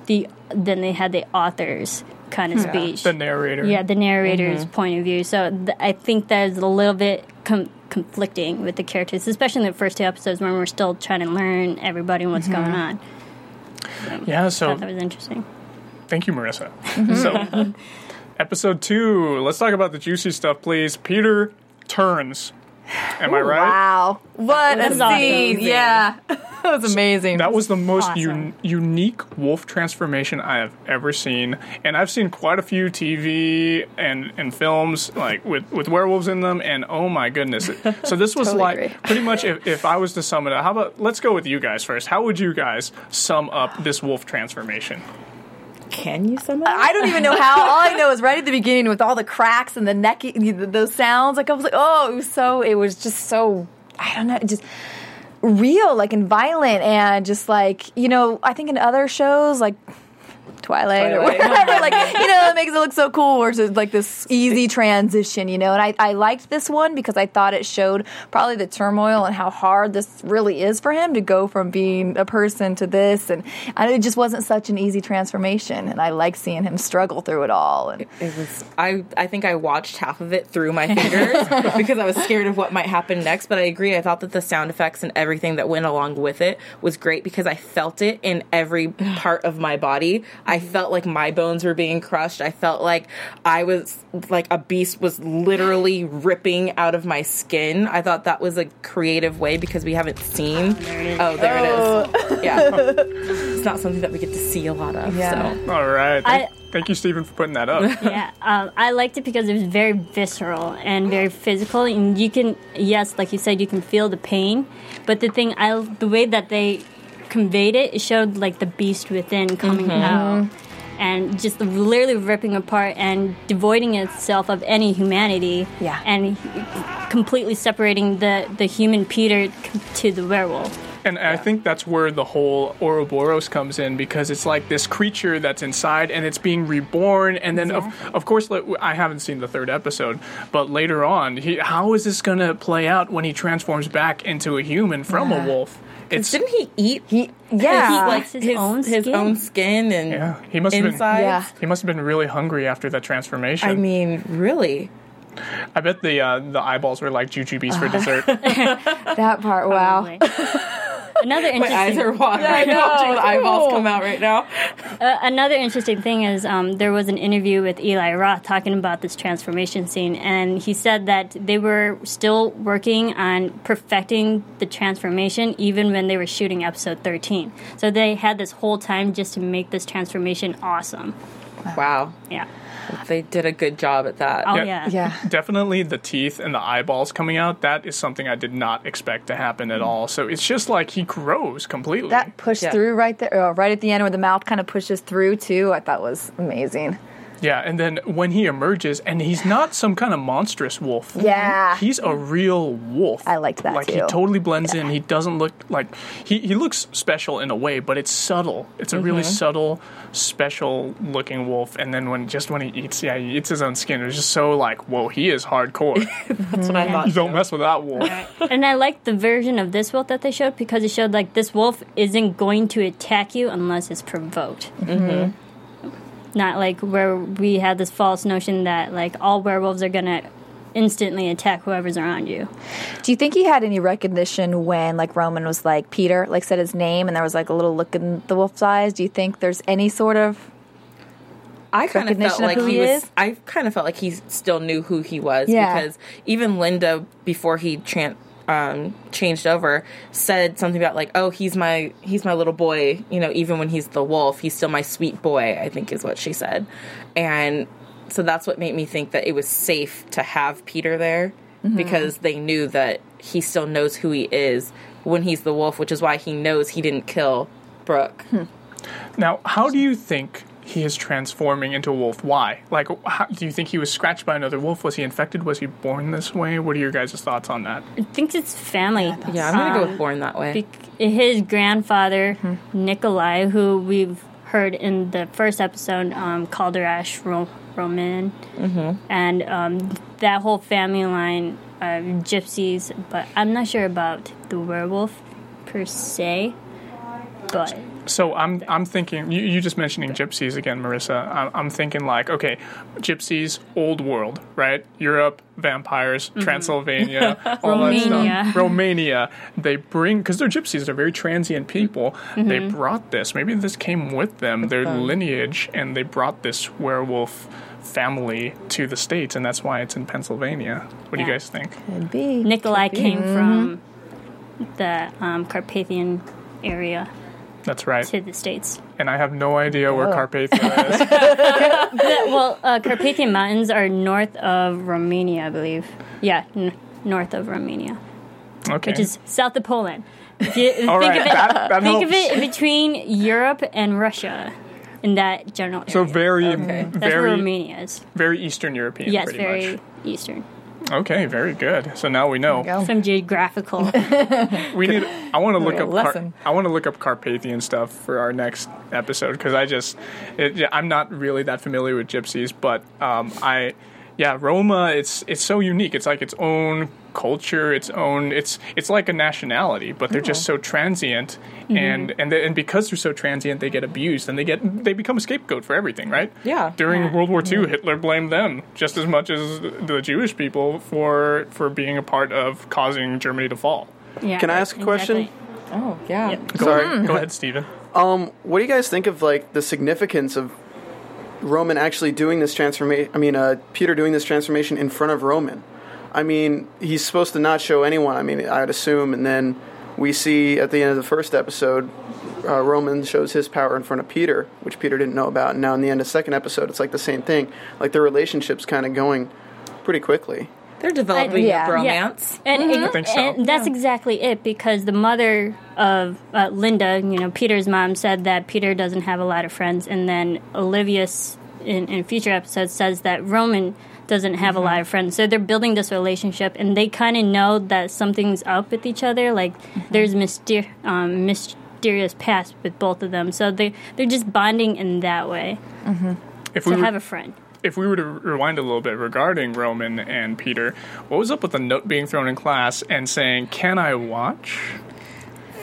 they had the author's kind of speech. The narrator. Yeah, the narrator's point of view. So I think that is a little bit conflicting with the characters, especially in the first 2 episodes when we're still trying to learn everybody and what's going on. So I thought that was interesting. Thank you, Marissa. So, episode 2, let's talk about the juicy stuff, please. Peter turns. Am I right? Wow. What a scene. Awesome. Yeah. That was amazing. That was the most unique wolf transformation I have ever seen. And I've seen quite a few TV and films like with werewolves in them. And oh my goodness. So this was totally pretty much if I was to sum it up. How about, let's go with you guys first. How would you guys sum up this wolf transformation? Can you sum it up? I don't even know how. All I know is right at the beginning with all the cracks and the neck, those sounds. Like, I was like, it was just so, I don't know, just real, like, and violent, and just like, I think in other shows, like Twilight or whatever, like, it makes it look so cool, where it's like this easy transition, and I liked this one because I thought it showed probably the turmoil and how hard this really is for him to go from being a person to this, and it just wasn't such an easy transformation, and I like seeing him struggle through it all. And it was, I think I watched half of it through my fingers because I was scared of what might happen next, but I agree, I thought that the sound effects and everything that went along with it was great because I felt it in every part of my body. I felt like my bones were being crushed. I felt like I was, like, a beast was literally ripping out of my skin. I thought that was a creative way because we haven't seen. There it is. Yeah. It's not something that we get to see a lot of. Yeah. So. All right. Thank you, Stephen, for putting that up. Yeah. I liked it because it was very visceral and very physical. And you can, like you said, you can feel the pain. But the way that they conveyed it showed, like, the beast within coming out and just literally ripping apart and devoiding itself of any humanity and completely separating the human Peter to the werewolf. And I think that's where the whole Ouroboros comes in, because it's like this creature that's inside and it's being reborn. And then, of course, I haven't seen the third episode, but later on, how is this going to play out when he transforms back into a human from a wolf? Didn't he eat? He likes his own skin and he must insides. He must have been really hungry after that transformation. I mean, really. I bet the eyeballs were like jujubes for dessert. That part, wow. Another interesting. My eyes are watering. Yeah, I know. Watching the eyeballs come out right now. Another interesting thing is there was an interview with Eli Roth talking about this transformation scene, and he said that they were still working on perfecting the transformation even when they were shooting episode 13. So they had this whole time just to make this transformation awesome. Wow. Yeah. They did a good job at that. Oh, yeah. Definitely the teeth and the eyeballs coming out, that is something I did not expect to happen at all. So it's just like he grows completely. That pushed through right there, right at the end where the mouth kind of pushes through, too. I thought was amazing. Yeah, and then when he emerges, and he's not some kind of monstrous wolf. Yeah. He's a real wolf. I liked that, too. Like, he totally blends in. He doesn't look like... He looks special in a way, but it's subtle. It's a really subtle, special-looking wolf. And then when he eats, he eats his own skin. It's just so like, whoa, he is hardcore. That's what I thought. You don't mess with that wolf. And I liked the version of this wolf that they showed, because it showed, like, this wolf isn't going to attack you unless it's provoked. Mm-hmm. Not like where we had this false notion that like all werewolves are going to instantly attack whoever's around you. Do you think he had any recognition when like Roman was like Peter, like said his name and there was like a little look in the wolf's eyes? Do you think there's any sort of I kind of felt like he still knew who he was because even Linda before he changed over said something about like, oh, he's my little boy, you know, even when he's the wolf, he's still my sweet boy, I think is what she said. And so that's what made me think that it was safe to have Peter there because they knew that he still knows who he is when he's the wolf, which is why he knows he didn't kill Brooke. Now, how do you think he is transforming into a wolf? Why? Like, do you think he was scratched by another wolf? Was he infected? Was he born this way? What are your guys' thoughts on that? I think it's family. Yeah, I'm going to go with born that way. His grandfather, Nikolai, who we've heard in the first episode, Calderash Roman, and that whole family line of gypsies, but I'm not sure about the werewolf per se, but... So I'm thinking, you just mentioning gypsies again, Marissa. I'm thinking like, okay, gypsies, old world, right? Europe, vampires, Transylvania, all that stuff. Romania. They bring, because they're gypsies, they're very transient people. They brought this. Maybe this came with them, their lineage, and they brought this werewolf family to the States, and that's why it's in Pennsylvania. What do you guys think? Could be. Nikolai came from the Carpathian area. That's right. To the States. And I have no idea where Carpathia is. Carpathian Mountains are north of Romania, I believe. Yeah, north of Romania. Okay. Which is south of Poland. Think of it between Europe and Russia in that general area. So that's where Romania is. Very Eastern European, pretty much. Eastern. Okay, very good. So now we know. Some geographical. I want to look up Carpathian stuff for our next episode because I'm not really that familiar with gypsies, but Roma. It's so unique. It's like its own culture, its own. It's like a nationality, but they're just so transient, and because they're so transient, they get abused and they become a scapegoat for everything, right? Yeah. During World War II, Hitler blamed them just as much as the Jewish people for being a part of causing Germany to fall. Yeah. Can I ask a question? Exactly. Oh yeah. Yep. Go ahead, Stephen. What do you guys think of like the significance of Roman actually doing this transformation? I mean, Peter doing this transformation in front of Roman. I mean, he's supposed to not show anyone, I mean, I'd assume. And then we see at the end of the first episode, Roman shows his power in front of Peter, which Peter didn't know about. And now in the end of the second episode, it's like the same thing. Like, their relationship's kind of going pretty quickly. They're developing a romance. Yeah. And, I think so. And that's exactly it, because the mother of Linda, you know, Peter's mom, said that Peter doesn't have a lot of friends. And then Olivia, in future episodes, says that Roman... doesn't have a lot of friends. So they're building this relationship, and they kind of know that something's up with each other. Like, there's mysterious past with both of them. So they're just bonding in that way. Mm-hmm. Have a friend. If we were to rewind a little bit regarding Roman and Peter, what was up with the note being thrown in class and saying, "Can I watch?"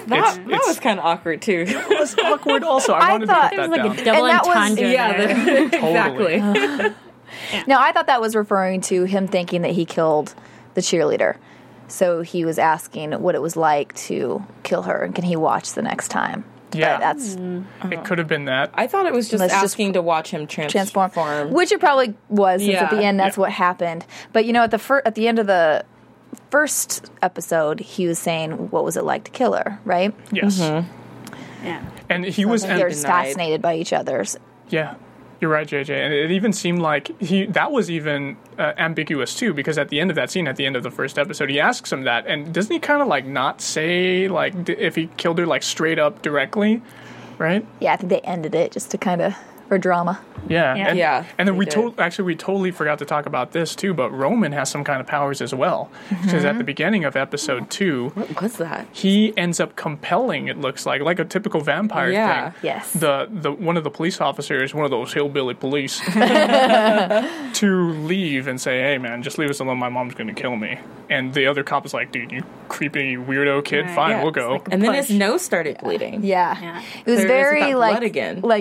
That was kind of awkward, too. It was awkward also. I wanted to put that down. It was like a double entendre. Exactly. Yeah. No, I thought that was referring to him thinking that he killed the cheerleader. So he was asking what it was like to kill her, and can he watch the next time? Yeah, it could have been that. I thought it was just asking to watch him transform. Which it probably was, since at the end that's what happened. But, you know, at the end of the first episode, he was saying, what was it like to kill her, right? Yes. Mm-hmm. Yeah. And he was... They were fascinated by each other's. Yeah. You're right, JJ. And it even seemed like that was even ambiguous, too, because at the end of that scene, at the end of the first episode, he asks him that. And doesn't he kind of, like, not say, like, if he killed her, like, straight up directly, right? Yeah, I think they ended it just to kind of... for drama. Yeah. Yeah. And then we totally forgot to talk about this, too, but Roman has some kind of powers as well. Mm-hmm. Because at the beginning of episode 2... What was that? He ends up compelling, it looks like a typical vampire thing. Yes. The one of the police officers, one of those hillbilly police, to leave and say, hey, man, just leave us alone. My mom's going to kill me. And the other cop is like, dude, you creepy weirdo kid. Right. Fine, we'll go. Like then his nose started bleeding. Yeah. It was very like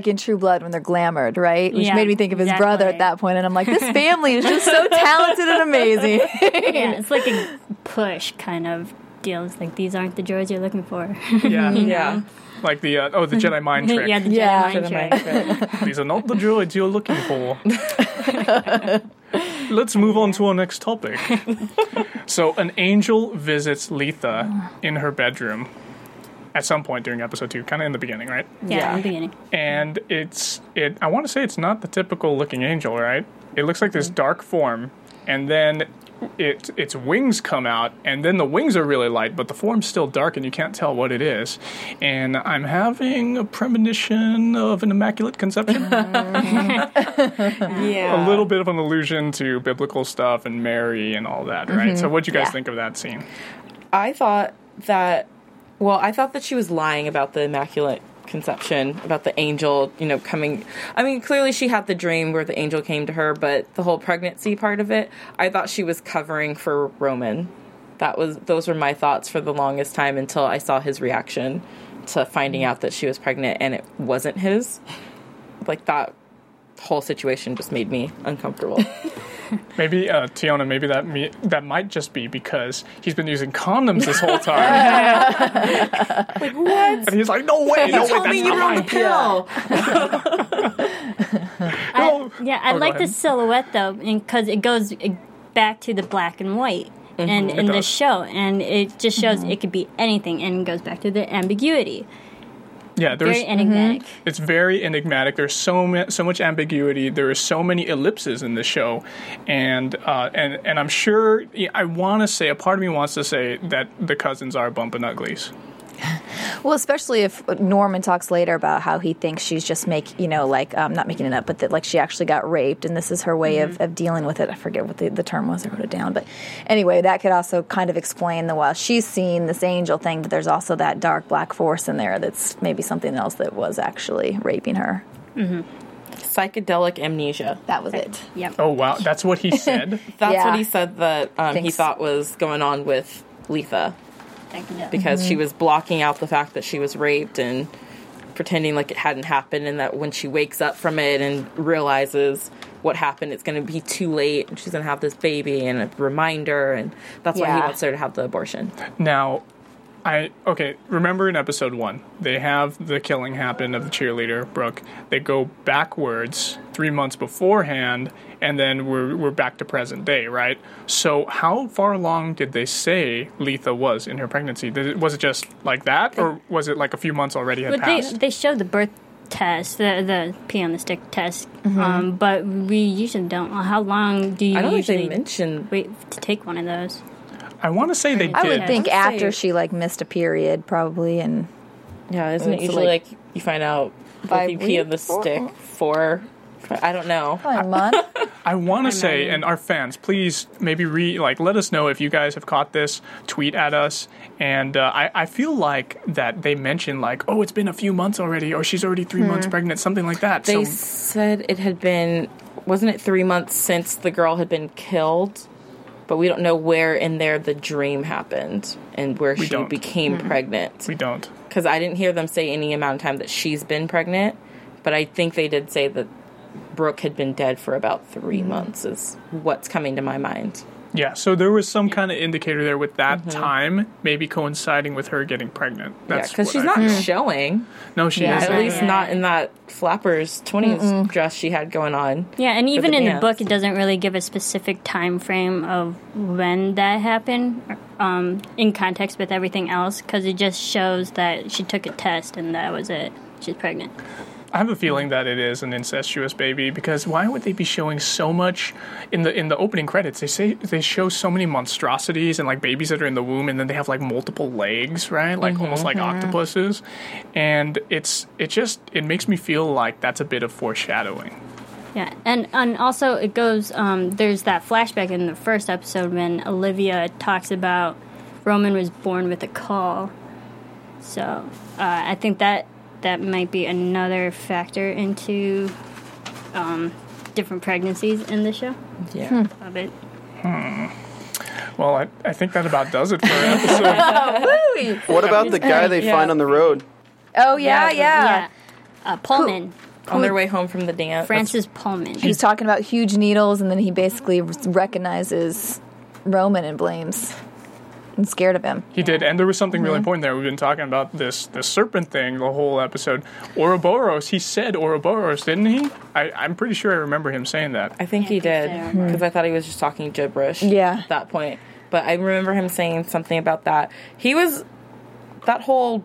in True Blood when they're glamoured, right? Which made me think of his brother at that point, and I'm like, this family is just so talented and amazing. It's like a push kind of deal. It's like, these aren't the droids you're looking for. Yeah. Yeah. Like the, the Jedi mind trick. Yeah, the Jedi mind trick. These are not the droids you're looking for. Let's move on to our next topic. So an angel visits Letha in her bedroom at some point during episode 2, kind of in the beginning, right? Yeah, in the beginning. And I want to say it's not the typical looking angel, right? It looks like this dark form, and then its wings come out, and then the wings are really light, but the form's still dark, and you can't tell what it is. And I'm having a premonition of an immaculate conception. Yeah. A little bit of an allusion to biblical stuff and Mary and all that, right? Mm-hmm. So what'd you guys think of that scene? I thought that she was lying about the Immaculate Conception, about the angel, you know, coming. I mean, clearly she had the dream where the angel came to her, but the whole pregnancy part of it, I thought she was covering for Roman. Those were my thoughts for the longest time until I saw his reaction to finding out that she was pregnant and it wasn't his. Like, that whole situation just made me uncomfortable. Maybe, Tiana, that might just be because he's been using condoms this whole time. Like, what? And he's like, no way, that's me you're on the pill. I like the silhouette, though, because it goes back to the black and white and in the show, and it just shows it could be anything, and goes back to the ambiguity. Yeah, very enigmatic. Mm-hmm. It's very enigmatic. There's so much ambiguity. There are so many ellipses in the show, and I'm sure a part of me wants to say that the cousins are bumping uglies. Well, especially if Norman talks later about how he thinks she's just not making it up, but that like she actually got raped, and this is her way of dealing with it. I forget what the term was. I wrote it down, but anyway, that could also kind of explain while she's seeing this angel thing, but there's also that dark black force in there that's maybe something else that was actually raping her. Mm-hmm. Psychedelic amnesia. That was it. Yep. Oh wow, that's what he said. That's what he said that he thought was going on with Letha. Because she was blocking out the fact that she was raped and pretending like it hadn't happened, and that when she wakes up from it and realizes what happened, it's going to be too late, and she's going to have this baby and a reminder, and that's why he wants her to have the abortion. Now, remember in episode 1, they have the killing happen of the cheerleader, Brooke. They go backwards 3 months beforehand, and then we're back to present day, right? So how far along did they say Letha was in her pregnancy? Was it just like that, or was it like a few months already had passed? They showed the birth test, the pee on the stick test, but we usually don't. How long do you usually wait to take one of those? I want to say they did. I would think after she, like, missed a period, probably, and... Yeah, isn't it usually, like, you find out if you pee on the stick 4 I don't know. Probably a month. I want to say, and our fans, please maybe let us know if you guys have caught this. Tweet at us. And I feel like that they mentioned oh, it's been a few months already, or she's already 3 months pregnant, something like that. They said it had been, wasn't it 3 months since the girl had been killed? But we don't know where in there the dream happened and where she became pregnant. We don't. Because I didn't hear them say any amount of time that she's been pregnant, but I think they did say that Brooke had been dead for about 3 months is what's coming to my mind. Yeah, so there was some kind of indicator there with that time maybe coinciding with her getting pregnant. That's because she's not showing. No, she isn't. At least not in that flappers 20s dress she had going on. Yeah, and even in the book, it doesn't really give a specific time frame of when that happened in context with everything else, because it just shows that she took a test and that was it. She's pregnant. I have a feeling that it is an incestuous baby, because why would they be showing so much in the opening credits? They show so many monstrosities and babies that are in the womb, and then they have multiple legs, right? Almost like octopuses, and it makes me feel like that's a bit of foreshadowing. Yeah, and also it goes. There's that flashback in the first episode when Olivia talks about Roman was born with a call, so I think that. That might be another factor into different pregnancies in the show. Yeah. Love it. Well, I think that about does it for our episode. What about the guy they find on the road? Oh, yeah. Pullman. On their way home from the dance. Francis Pullman. He's talking about huge needles, and then he basically recognizes Roman and blames and scared of him. He did, and there was something really important there. We've been talking about this serpent thing the whole episode. Ouroboros, he said Ouroboros, didn't he? I'm pretty sure I remember him saying that. I think he did, because I thought he was just talking gibberish at that point. But I remember him saying something about that. He was... That whole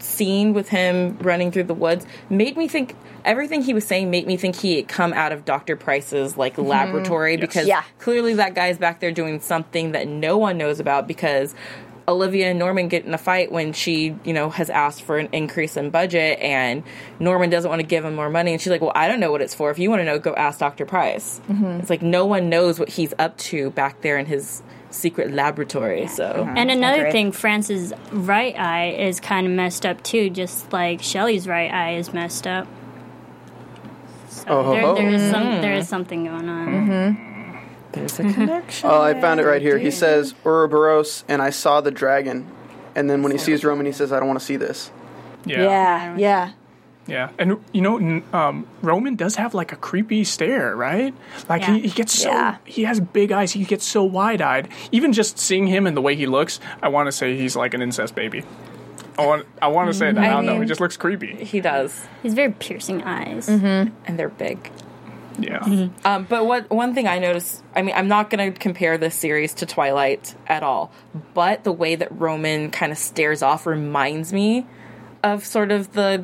scene with him running through the woods made me think... Everything he was saying made me think he had come out of Dr. Price's laboratory because clearly that guy's back there doing something that no one knows about, because Olivia and Norman get in a fight when she, has asked for an increase in budget, and Norman doesn't want to give him more money, and she's like, well, I don't know what it's for. If you want to know, go ask Dr. Price. It's no one knows what he's up to back there in his secret laboratory. And another thing, Francis' right eye is kind of messed up too, just like Shelley's right eye is messed up. There is something going on. There's a connection. Oh, I found it right here. He says, Ouroboros, and I saw the dragon. And then when he sees Roman, he says, I don't want to see this. Yeah. And, Roman does have, a creepy stare, right? He gets so... Yeah. He has big eyes. He gets so wide-eyed. Even just seeing him and the way he looks, I want to say he's like an incest baby. I want to say that. I don't know. He just looks creepy. He does. He's very piercing eyes. And they're big. Yeah. But one thing I noticed, I'm not going to compare this series to Twilight at all, but the way that Roman kind of stares off reminds me of sort of the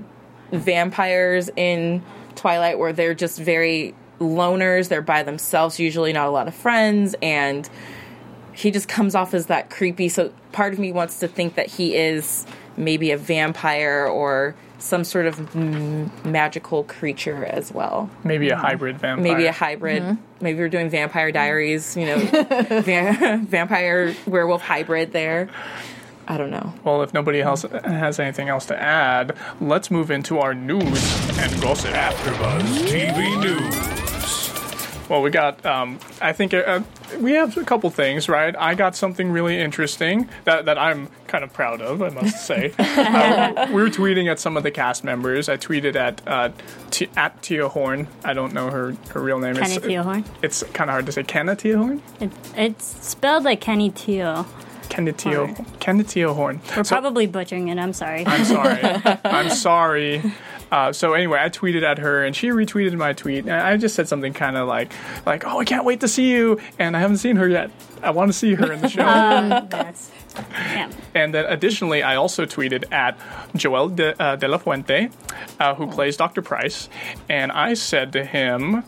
vampires in Twilight, where they're just very loners. They're by themselves, usually not a lot of friends, and he just comes off as that creepy. So part of me wants to think that he is... maybe a vampire or some sort of magical creature as well. Maybe a hybrid vampire. Maybe we're doing Vampire Diaries, vampire werewolf hybrid there. I don't know. Well, if nobody else has anything else to add, let's move into our news and gossip. AfterBuzz TV News. Well, we got, I think... we have a couple things, right? I got something really interesting that I'm kind of proud of, I must say. We were tweeting at some of the cast members. I tweeted at Tio Horn. I don't know her real name. Kenna Tio Horn. It's kind of hard to say. Kenna Tio Horn? It's spelled like Kenny Tio. Kenna Tio Horn. We're probably butchering it. I'm sorry. I'm sorry. So anyway, I tweeted at her, and she retweeted my tweet. And I just said something kind of like, oh, I can't wait to see you, and I haven't seen her yet. I want to see her in the show. Yes. Yeah. And then additionally, I also tweeted at Joel de la Fuente, who plays Dr. Price, and I said to him,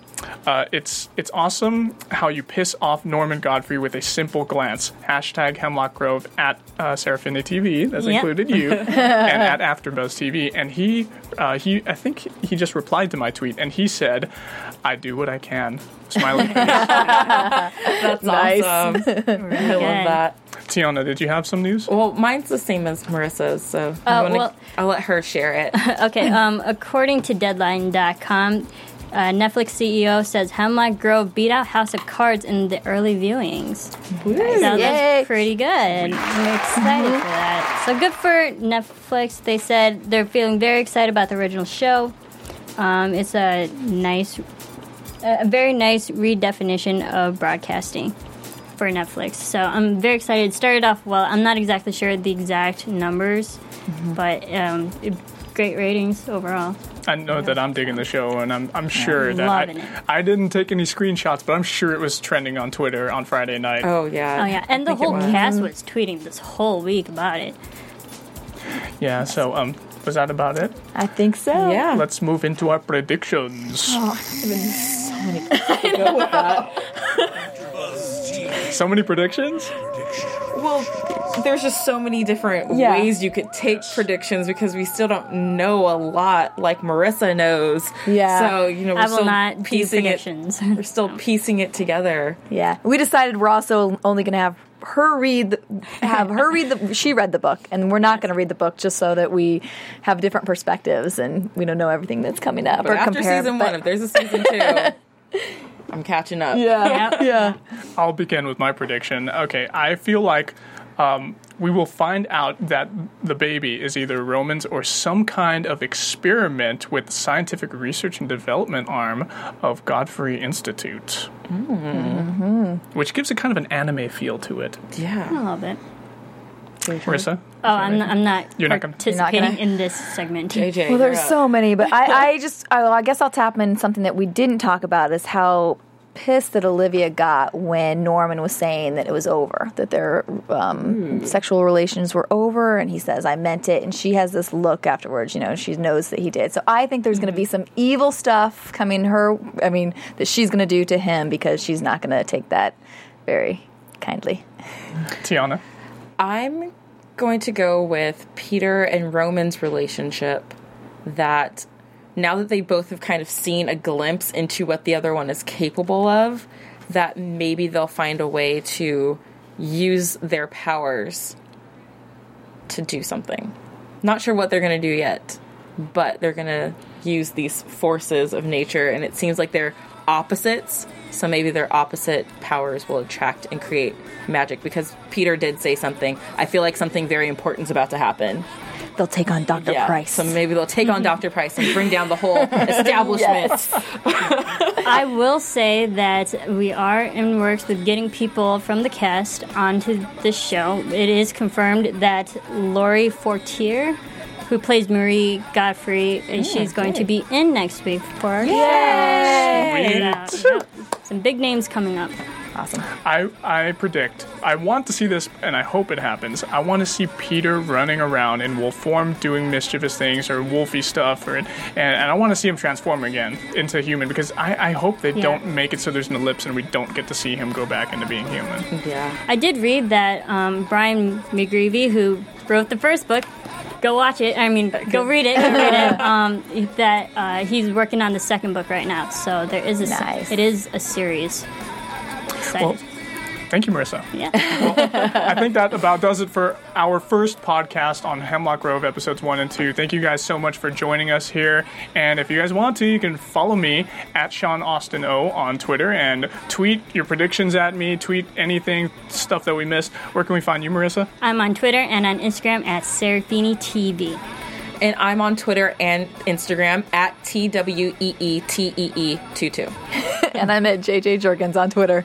It's awesome how you piss off Norman Godfrey with a simple glance. Hashtag Hemlock Grove at Serafini TV. That's included you. And at AfterBuzz TV. And he I think he just replied to my tweet, and he said, "I do what I can." Smiley face. That's nice. Awesome. I love that. Tiana, did you have some news? Well, mine's the same as Marissa's, so I'll let her share it. Okay. According to Deadline.com, Netflix CEO says Hemlock Grove beat out House of Cards in the early viewings. Nice. So that's pretty good. I'm excited for that. So good for Netflix. They said they're feeling very excited about the original show. It's a very nice redefinition of broadcasting for Netflix. So I'm very excited. It started off well. I'm not exactly sure the exact numbers, but great ratings overall. I know that I'm digging the show, and I'm sure that I didn't take any screenshots, but I'm sure it was trending on Twitter on Friday night. Oh yeah, and the whole cast was tweeting this whole week about it. Yeah, so was that about it? I think so. Yeah. Let's move into our predictions. Oh, I've been so many predictions. I know that. So many predictions? Well, there's just so many different ways you could take predictions because we still don't know a lot like Marissa knows. Yeah. So, we're still piecing it. We're still piecing it together. Yeah. We decided we're also only going to she read the book, and we're not going to read the book just so that we have different perspectives and we don't know everything that's coming up. But after season one, if there's a season two... I'm catching up. Yeah. I'll begin with my prediction. Okay, I feel like we will find out that the baby is either Roman's or some kind of experiment with the scientific research and development arm of Godfrey Institute. Mm-hmm. Which gives it kind of an anime feel to it. Yeah. I love it. Marissa? Oh, I'm not participating in this segment. JJ, well, there's so many, but I guess I'll tap in something that we didn't talk about is how pissed that Olivia got when Norman was saying that it was over, that their sexual relations were over, and he says, "I meant it," and she has this look afterwards, she knows that he did. So I think there's going to be some evil stuff coming that she's going to do to him because she's not going to take that very kindly. Tiana? I'm going to go with Peter and Roman's relationship, that now that they both have kind of seen a glimpse into what the other one is capable of, that maybe they'll find a way to use their powers to do something. Not sure what they're going to do yet, but they're going to use these forces of nature, and it seems like they're opposites, so maybe their opposite powers will attract and create magic, because Peter did say something. I feel like something very important is about to happen. They'll take on Dr. Price. So maybe they'll take on Dr. Price and bring down the whole establishment. Yes. I will say that we are in works with getting people from the cast onto the show. It is confirmed that Lori Fortier, who plays Marie Godfrey, and she's going to be in next week for our show. Sweet. Some big names coming up. Awesome. I predict, I want to see this, and I hope it happens. I want to see Peter running around in wolf form, doing mischievous things or wolfy stuff, and I want to see him transform again into human, because I hope they don't make it so there's an ellipse and we don't get to see him go back into being human. Yeah. I did read that Brian McGreevy, who wrote the first book, go read it. That he's working on the second book right now, so there is it is a series. Excited. Well, thank you, Marissa. Yeah. Well, I think that about does it for our first podcast on Hemlock Grove, episodes 1 and 2. Thank you guys so much for joining us here. And if you guys want to, you can follow me at Sean Austin O on Twitter and tweet your predictions at me. Tweet anything, stuff that we missed. Where can we find you, Marissa? I'm on Twitter and on Instagram at Serafini TV. And I'm on Twitter and Instagram at TWEETEE22. And I'm at JJ Juergens on Twitter.